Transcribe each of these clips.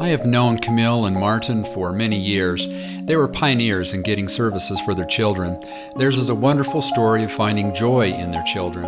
I have known Camille and Martin for many years. They were pioneers in getting services for their children. Theirs is a wonderful story of finding joy in their children.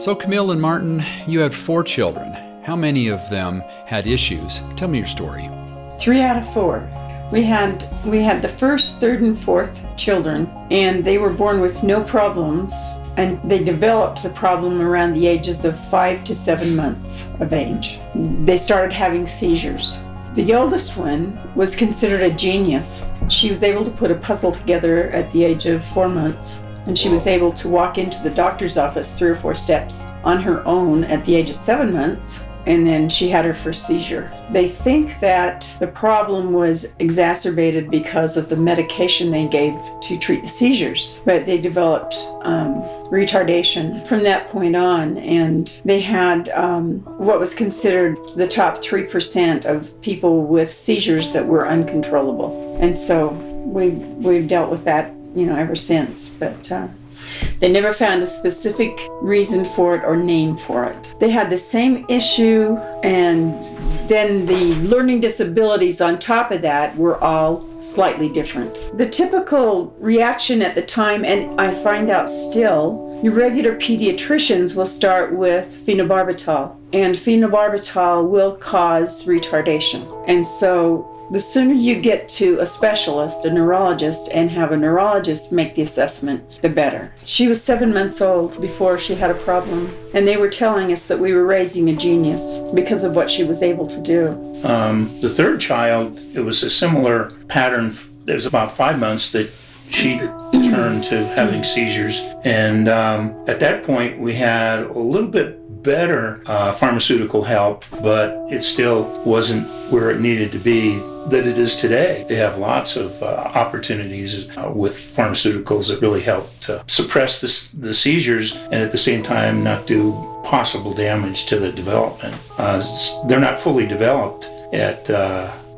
So Camille and Martin, you had 4 children. How many of them had issues? Tell me your story. 3 out of 4. We had the first, third, and fourth children, and they were born with no problems, and they developed the problem around the ages of 5 to 7 months of age. They started having seizures. The oldest one was considered a genius. She was able to put a puzzle together at the age of 4 months, and she was able to walk into the doctor's office 3 or 4 steps on her own at the age of 7 months. And then she had her first seizure. They think that the problem was exacerbated because of the medication they gave to treat the seizures, but they developed retardation from that point on, and they had what was considered the top 3% of people with seizures that were uncontrollable. And so we've dealt with that, ever since. But they never found a specific reason for it or name for it. They had the same issue, and then the learning disabilities on top of that were all slightly different. The typical reaction at the time, and I find out still, your regular pediatricians will start with phenobarbital, and phenobarbital will cause retardation. And so the sooner you get to a specialist, a neurologist, and have a neurologist make the assessment, the better. She was 7 months old before she had a problem, and they were telling us that we were raising a genius because of what she was able to do. The third child, it was a similar pattern. It was about 5 months that she turned to having seizures, and at that point we had a little bit better pharmaceutical help, but it still wasn't where it needed to be that it is today. They have lots of opportunities with pharmaceuticals that really help to suppress the seizures and at the same time not do possible damage to the development. They're not fully developed at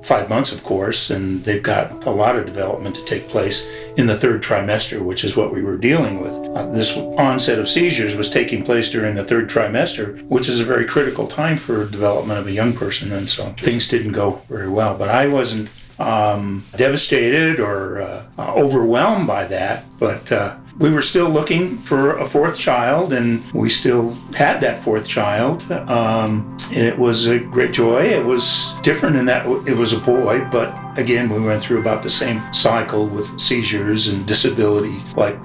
5 months, of course, and they've got a lot of development to take place in the 3rd trimester, which is what we were dealing with. This onset of seizures was taking place during the 3rd trimester, which is a very critical time for development of a young person, and so things didn't go very well. But I wasn't devastated or overwhelmed by that, but we were still looking for a 4th child, and we still had that 4th child. And it was a great joy. It was different in that it was a boy, but again, we went through about the same cycle with seizures and disability like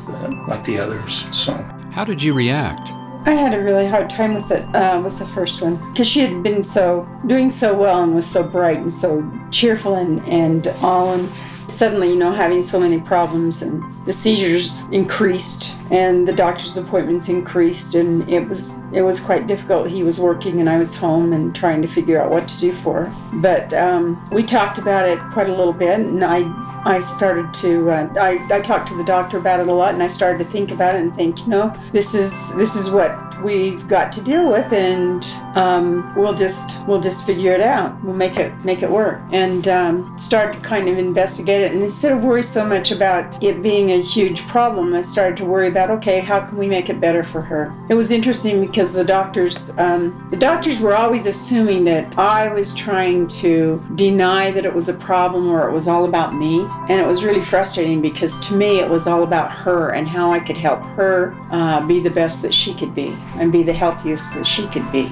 the others. So, how did you react? I had a really hard time with it, with the first one, because she had been doing so well and was so bright and so cheerful and all, and suddenly, having so many problems, and the seizures increased, and the doctor's appointments increased, and it was quite difficult. He was working, and I was home and trying to figure out what to do for her. But we talked about it quite a little bit, and I started to I talked to the doctor about it a lot, and I started to think about it and think, this is what we've got to deal with, and we'll just figure it out. We'll make it work, and start to kind of investigate it. And instead of worry so much about it being a huge problem, I started to worry about, okay, how can we make it better for her? It was interesting because the doctors were always assuming that I was trying to deny that it was a problem or it was all about me, and it was really frustrating because to me it was all about her and how I could help her be the best that she could be and be the healthiest that she could be.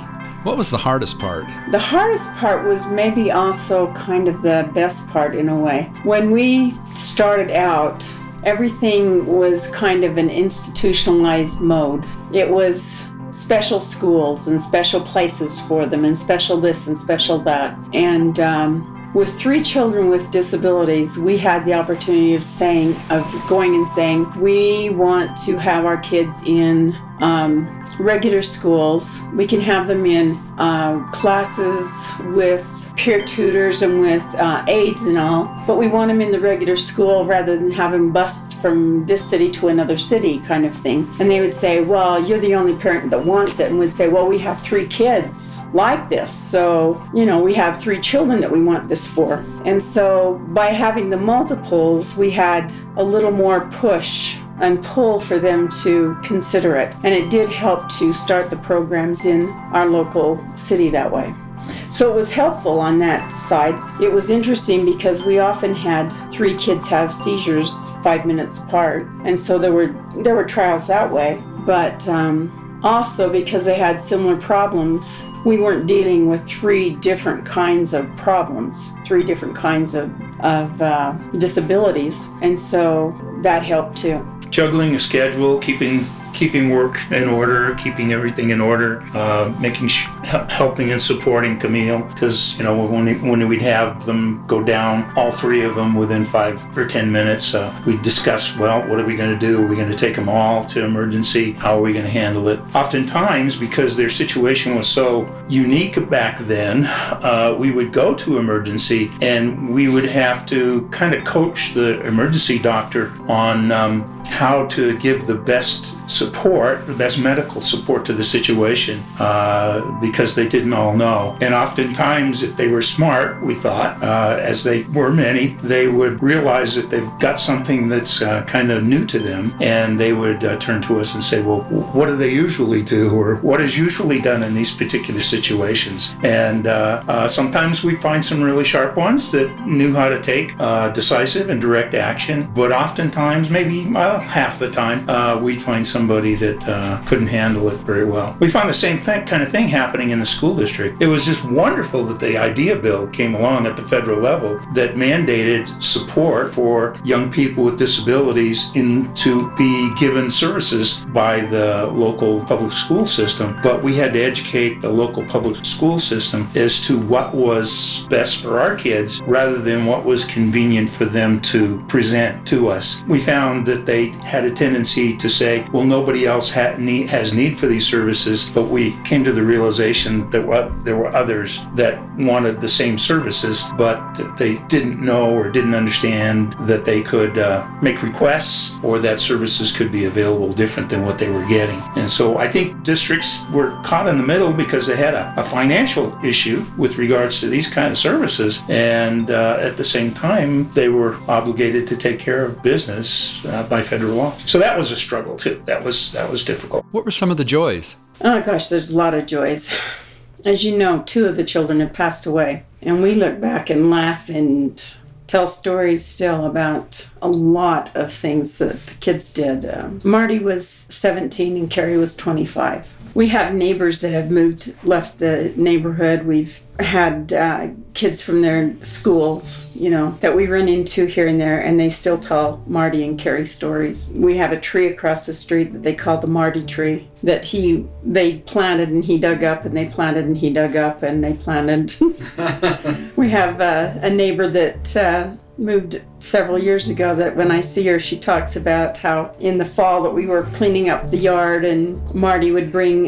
What was the hardest part? The hardest part was maybe also kind of the best part in a way. When we started out, everything was kind of an institutionalized mode. It was special schools and special places for them and special this and special that. And with 3 children with disabilities, we had the opportunity of going and saying, we want to have our kids in regular schools. We can have them in classes with peer tutors and with aides and all, but we want them in the regular school rather than have them bused from this city to another city kind of thing. And they would say, well, you're the only parent that wants it, and would say, well, we have 3 kids like this, so we have 3 children that we want this for. And so by having the multiples, we had a little more push and pull for them to consider it, and it did help to start the programs in our local city that way. So it was helpful on that side. It was interesting because we often had three kids have seizures 5 minutes apart, and so there were trials that way. But also because they had similar problems, we weren't dealing with three different kinds of problems, three different kinds of disabilities, and so that helped too. Juggling a schedule, keeping work in order, keeping everything in order, helping and supporting Camille, because you know when we'd have them go down, all three of them within 5 or 10 minutes, we'd discuss, well, what are we going to do? Are we going to take them all to emergency? How are we going to handle it? Oftentimes, because their situation was so unique back then, we would go to emergency and we would have to kind of coach the emergency doctor on how to give the best support, the best medical support to the situation, because they didn't all know. And oftentimes, if they were smart, we thought, as they were many, they would realize that they've got something that's kind of new to them, and they would turn to us and say, well, what do they usually do, or what is usually done in these particular situations? And sometimes we find some really sharp ones that knew how to take decisive and direct action, but oftentimes, maybe half the time, we'd find somebody that couldn't handle it very well. We found the same kind of thing happening in the school district. It was just wonderful that the IDEA bill came along at the federal level that mandated support for young people with disabilities to be given services by the local public school system. But we had to educate the local public school system as to what was best for our kids rather than what was convenient for them to present to us. We found that they had a tendency to say, well, nobody else has need for these services, but we came to the realization that there were others that wanted the same services, but they didn't know or didn't understand that they could make requests or that services could be available different than what they were getting. And so I think districts were caught in the middle because they had a financial issue with regards to these kind of services, and at the same time, they were obligated to take care of business by federal law. So that was a struggle too. That was difficult. What were some of the joys? Oh gosh, there's a lot of joys. As you know, two of the children have passed away, and we look back and laugh and tell stories still about a lot of things that the kids did. Marty was 17 and Carrie was 25. We have neighbors that have left the neighborhood. We've had kids from their schools, you know, that we run into here and there, and they still tell Marty and Carrie stories. We have a tree across the street that they call the Marty tree that they planted and he dug up, and they planted and he dug up, and they planted. We have a neighbor that moved several years ago that when I see her, she talks about how in the fall that we were cleaning up the yard, and Marty would bring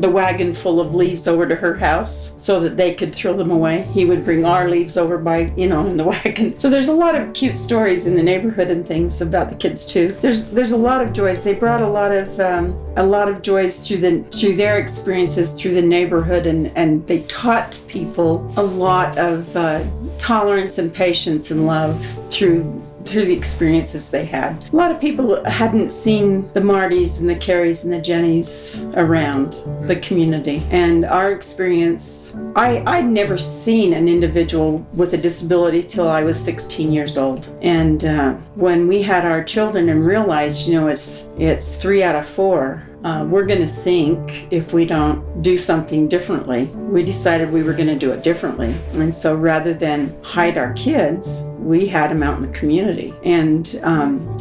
the wagon full of leaves over to her house so that they could throw them away. He would bring our leaves over in the wagon. So there's a lot of cute stories in the neighborhood and things about the kids too. There's a lot of joys. They brought a lot of joys through their experiences through the neighborhood, and they taught people a lot of tolerance and patience and love through the experiences they had. A lot of people hadn't seen the Martys and the Carries and the Jennies around the community. And our experience, I'd never seen an individual with a disability till I was 16 years old. And when we had our children and realized, you know, it's 3 out of 4, we're going to sink if we don't do something differently. We decided we were going to do it differently. And so rather than hide our kids, we had them out in the community. And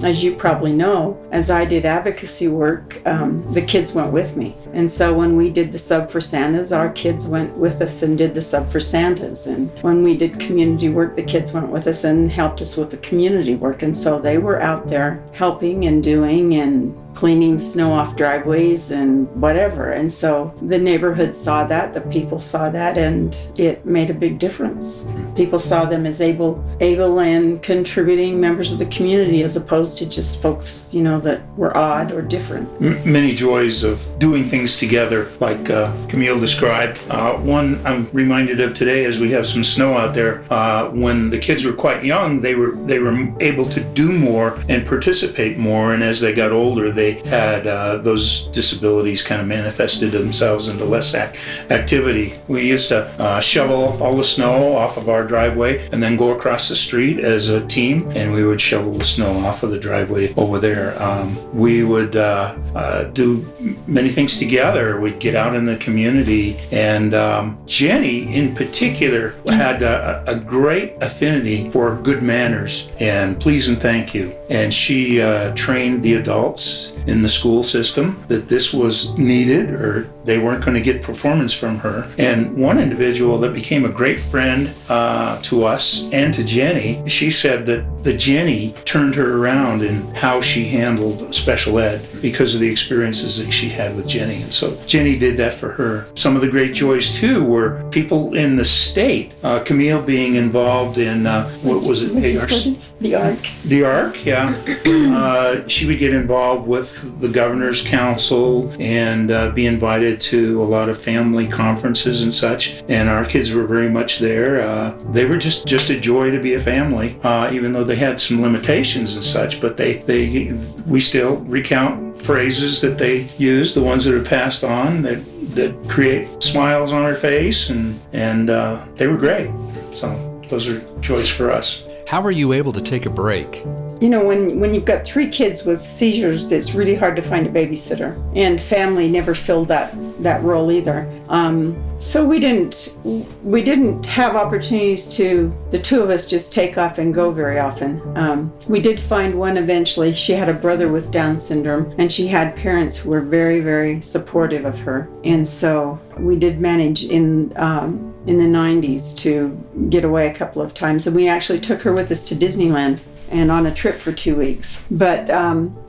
as you probably know, as I did advocacy work, the kids went with me. And so when we did the Sub for Santas, our kids went with us and did the Sub for Santas. And when we did community work, the kids went with us and helped us with the community work. And so they were out there helping and doing and cleaning snow off driveways and whatever. And so the neighborhood saw that, the people saw that, and it made a big difference. People saw them as able and contributing members of the community as opposed to just folks, you know, that were odd or different. Many joys of doing things together, like Camille described. One I'm reminded of today is we have some snow out there. When the kids were quite young, they were able to do more and participate more, and as they got older, they they had those disabilities kind of manifested themselves into less activity. We used to shovel all the snow off of our driveway and then go across the street as a team, and we would shovel the snow off of the driveway over there. We would do many things together. We'd get out in the community, and Jenny in particular had a great affinity for good manners and please and thank you. And she trained the adults in the school system that this was needed or they weren't going to get performance from her. And one individual that became a great friend to us and to Jenny, she said that the Jenny turned her around in how she handled special ed because of the experiences that she had with Jenny. And so Jenny did that for her. Some of the great joys too were people in the state, Camille being involved in, what was it? The Ark. The Ark, yeah. She would get involved with the governor's council and be invited to a lot of family conferences and such. And our kids were very much there. They were just a joy to be a family, even though they had some limitations and such. But we still recount phrases that they used, the ones that are passed on that create smiles on our face, and they were great. So those are joys for us. How were you able to take a break? You know, when you've got three kids with seizures, it's really hard to find a babysitter. And family never filled that role either. So we didn't have opportunities to, the two of us, just take off and go very often. We did find one eventually. She had a brother with Down syndrome, and she had parents who were very, very supportive of her. And so we did manage in the 90s to get away a couple of times. And we actually took her with us to Disneyland and on a trip for 2 weeks. But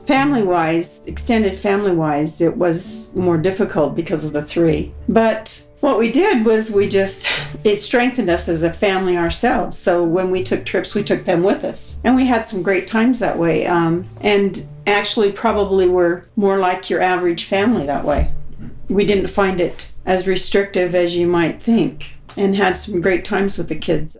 family-wise, extended family-wise, it was more difficult because of the three. But what we did was it strengthened us as a family ourselves. So when we took trips, we took them with us. And we had some great times that way. And actually probably were more like your average family that way. We didn't find it as restrictive as you might think, and had some great times with the kids.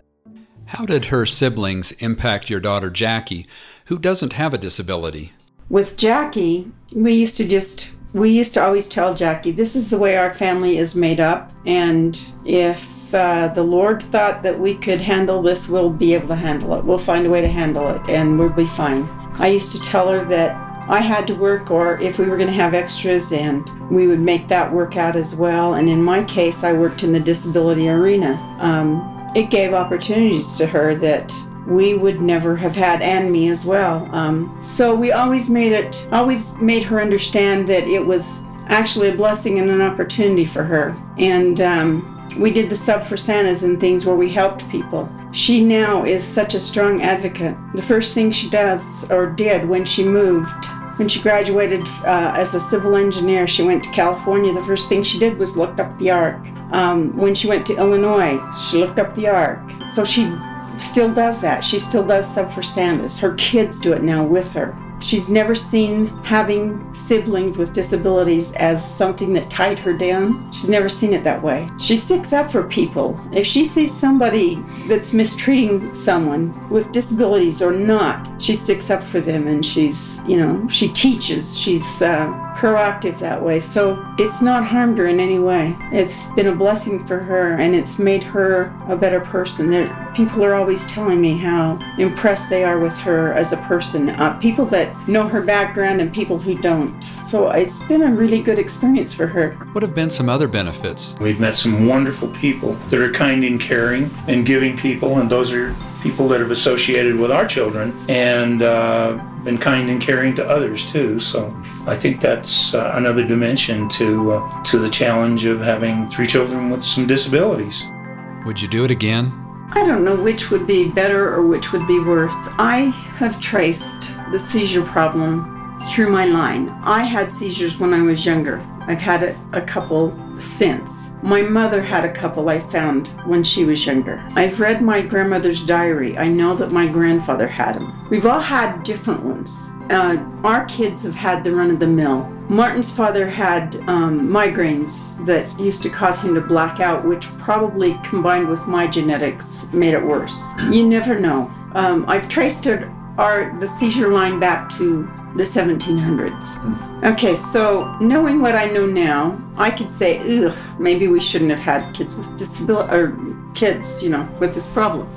How did her siblings impact your daughter Jackie, who doesn't have a disability? With Jackie, we used to always tell Jackie, this is the way our family is made up, and if the Lord thought that we could handle this, we'll be able to handle it. We'll find a way to handle it, and we'll be fine. I used to tell her that I had to work, or if we were going to have extras, and we would make that work out as well. And in my case, I worked in the disability arena. It gave opportunities to her that we would never have had, and me as well. So we always made her understand that it was actually a blessing and an opportunity for her. And we did the sub for Santas and things where we helped people. She now is such a strong advocate. The first thing she does, or did when she moved, when she graduated as a civil engineer, she went to California. The first thing she did was looked up the Ark. When she went to Illinois, she looked up the Ark. So she still does that. She still does Sub for Santas. Her kids do it now with her. She's never seen having siblings with disabilities as something that tied her down. She's never seen it that way. She sticks up for people. If she sees somebody that's mistreating someone with disabilities or not, she sticks up for them, and she's, you know, she teaches. She's proactive that way. So it's not harmed her in any way. It's been a blessing for her, and it's made her a better person. People are always telling me how impressed they are with her as a person. People that know her background and people who don't. So it's been a really good experience for her. What have been some other benefits? We've met some wonderful people that are kind and caring and giving people, and those are people that have associated with our children and been kind and caring to others too. So I think that's another dimension to the challenge of having three children with some disabilities. Would you do it again? I don't know which would be better or which would be worse. I have traced the seizure problem through my line. I had seizures when I was younger. I've had a couple since. My mother had a couple I found when she was younger. I've read my grandmother's diary. I know that my grandfather had them. We've all had different ones. Our kids have had the run of the mill. Martin's father had migraines that used to cause him to black out, which probably combined with my genetics made it worse. You never know. I've traced the seizure line back to the 1700s. Mm. Okay, so knowing what I know now, I could say, ugh, maybe we shouldn't have had kids with disabilities, or kids, you know, with this problem.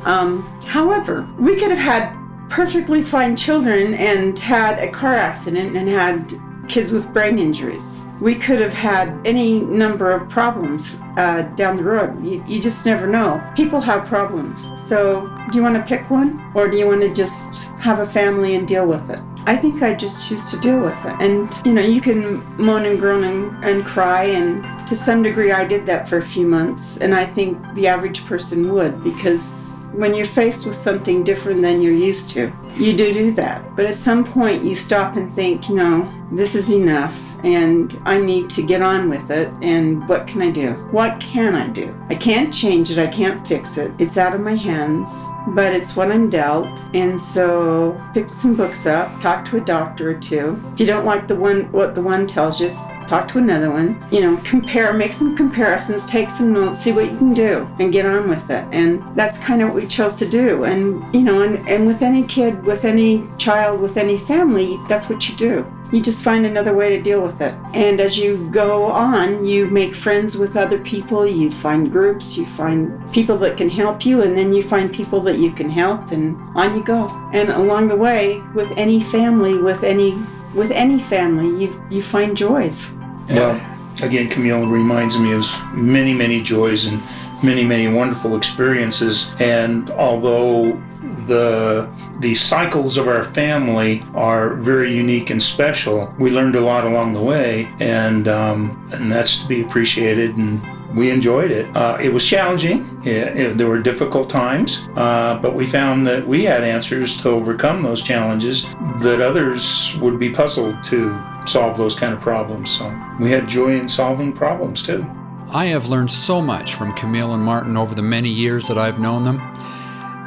However, we could have had perfectly fine children and had a car accident and had kids with brain injuries. We could have had any number of problems down the road. You just never know. People have problems. So do you want to pick one, or do you want to just have a family and deal with it? I think I just choose to deal with it. And, you know, you can moan and groan and cry, and to some degree I did that for a few months, and I think the average person would, because when you're faced with something different than you're used to, you do that. But at some point you stop and think, you know, this is enough and I need to get on with it. And what can I do? What can I do? I can't change it. I can't fix it. It's out of my hands, but it's what I'm dealt. And so pick some books up, talk to a doctor or two. If you don't like what the one tells you, talk to another one. You know, compare, make some comparisons, take some notes, see what you can do and get on with it. And that's kind of what we chose to do. And, you know, and with any kid, with any child, with any family, that's what you do. You just find another way to deal with it. And as you go on, you make friends with other people, you find groups, you find people that can help you, and then you find people that you can help, and on you go. And along the way, with any family, you find joys. Well, again, Camille reminds me of many, many joys and many, many wonderful experiences. And although the cycles of our family are very unique and special, we learned a lot along the way, and that's to be appreciated, and we enjoyed it. It was challenging. There were difficult times, but we found that we had answers to overcome those challenges that others would be puzzled to solve those kind of problems. So we had joy in solving problems too. I have learned so much from Camille and Martin over the many years that I've known them.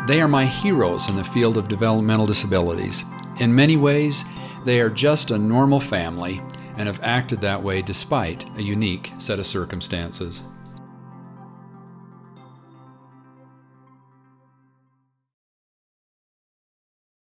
They are my heroes in the field of developmental disabilities. In many ways, they are just a normal family and have acted that way despite a unique set of circumstances.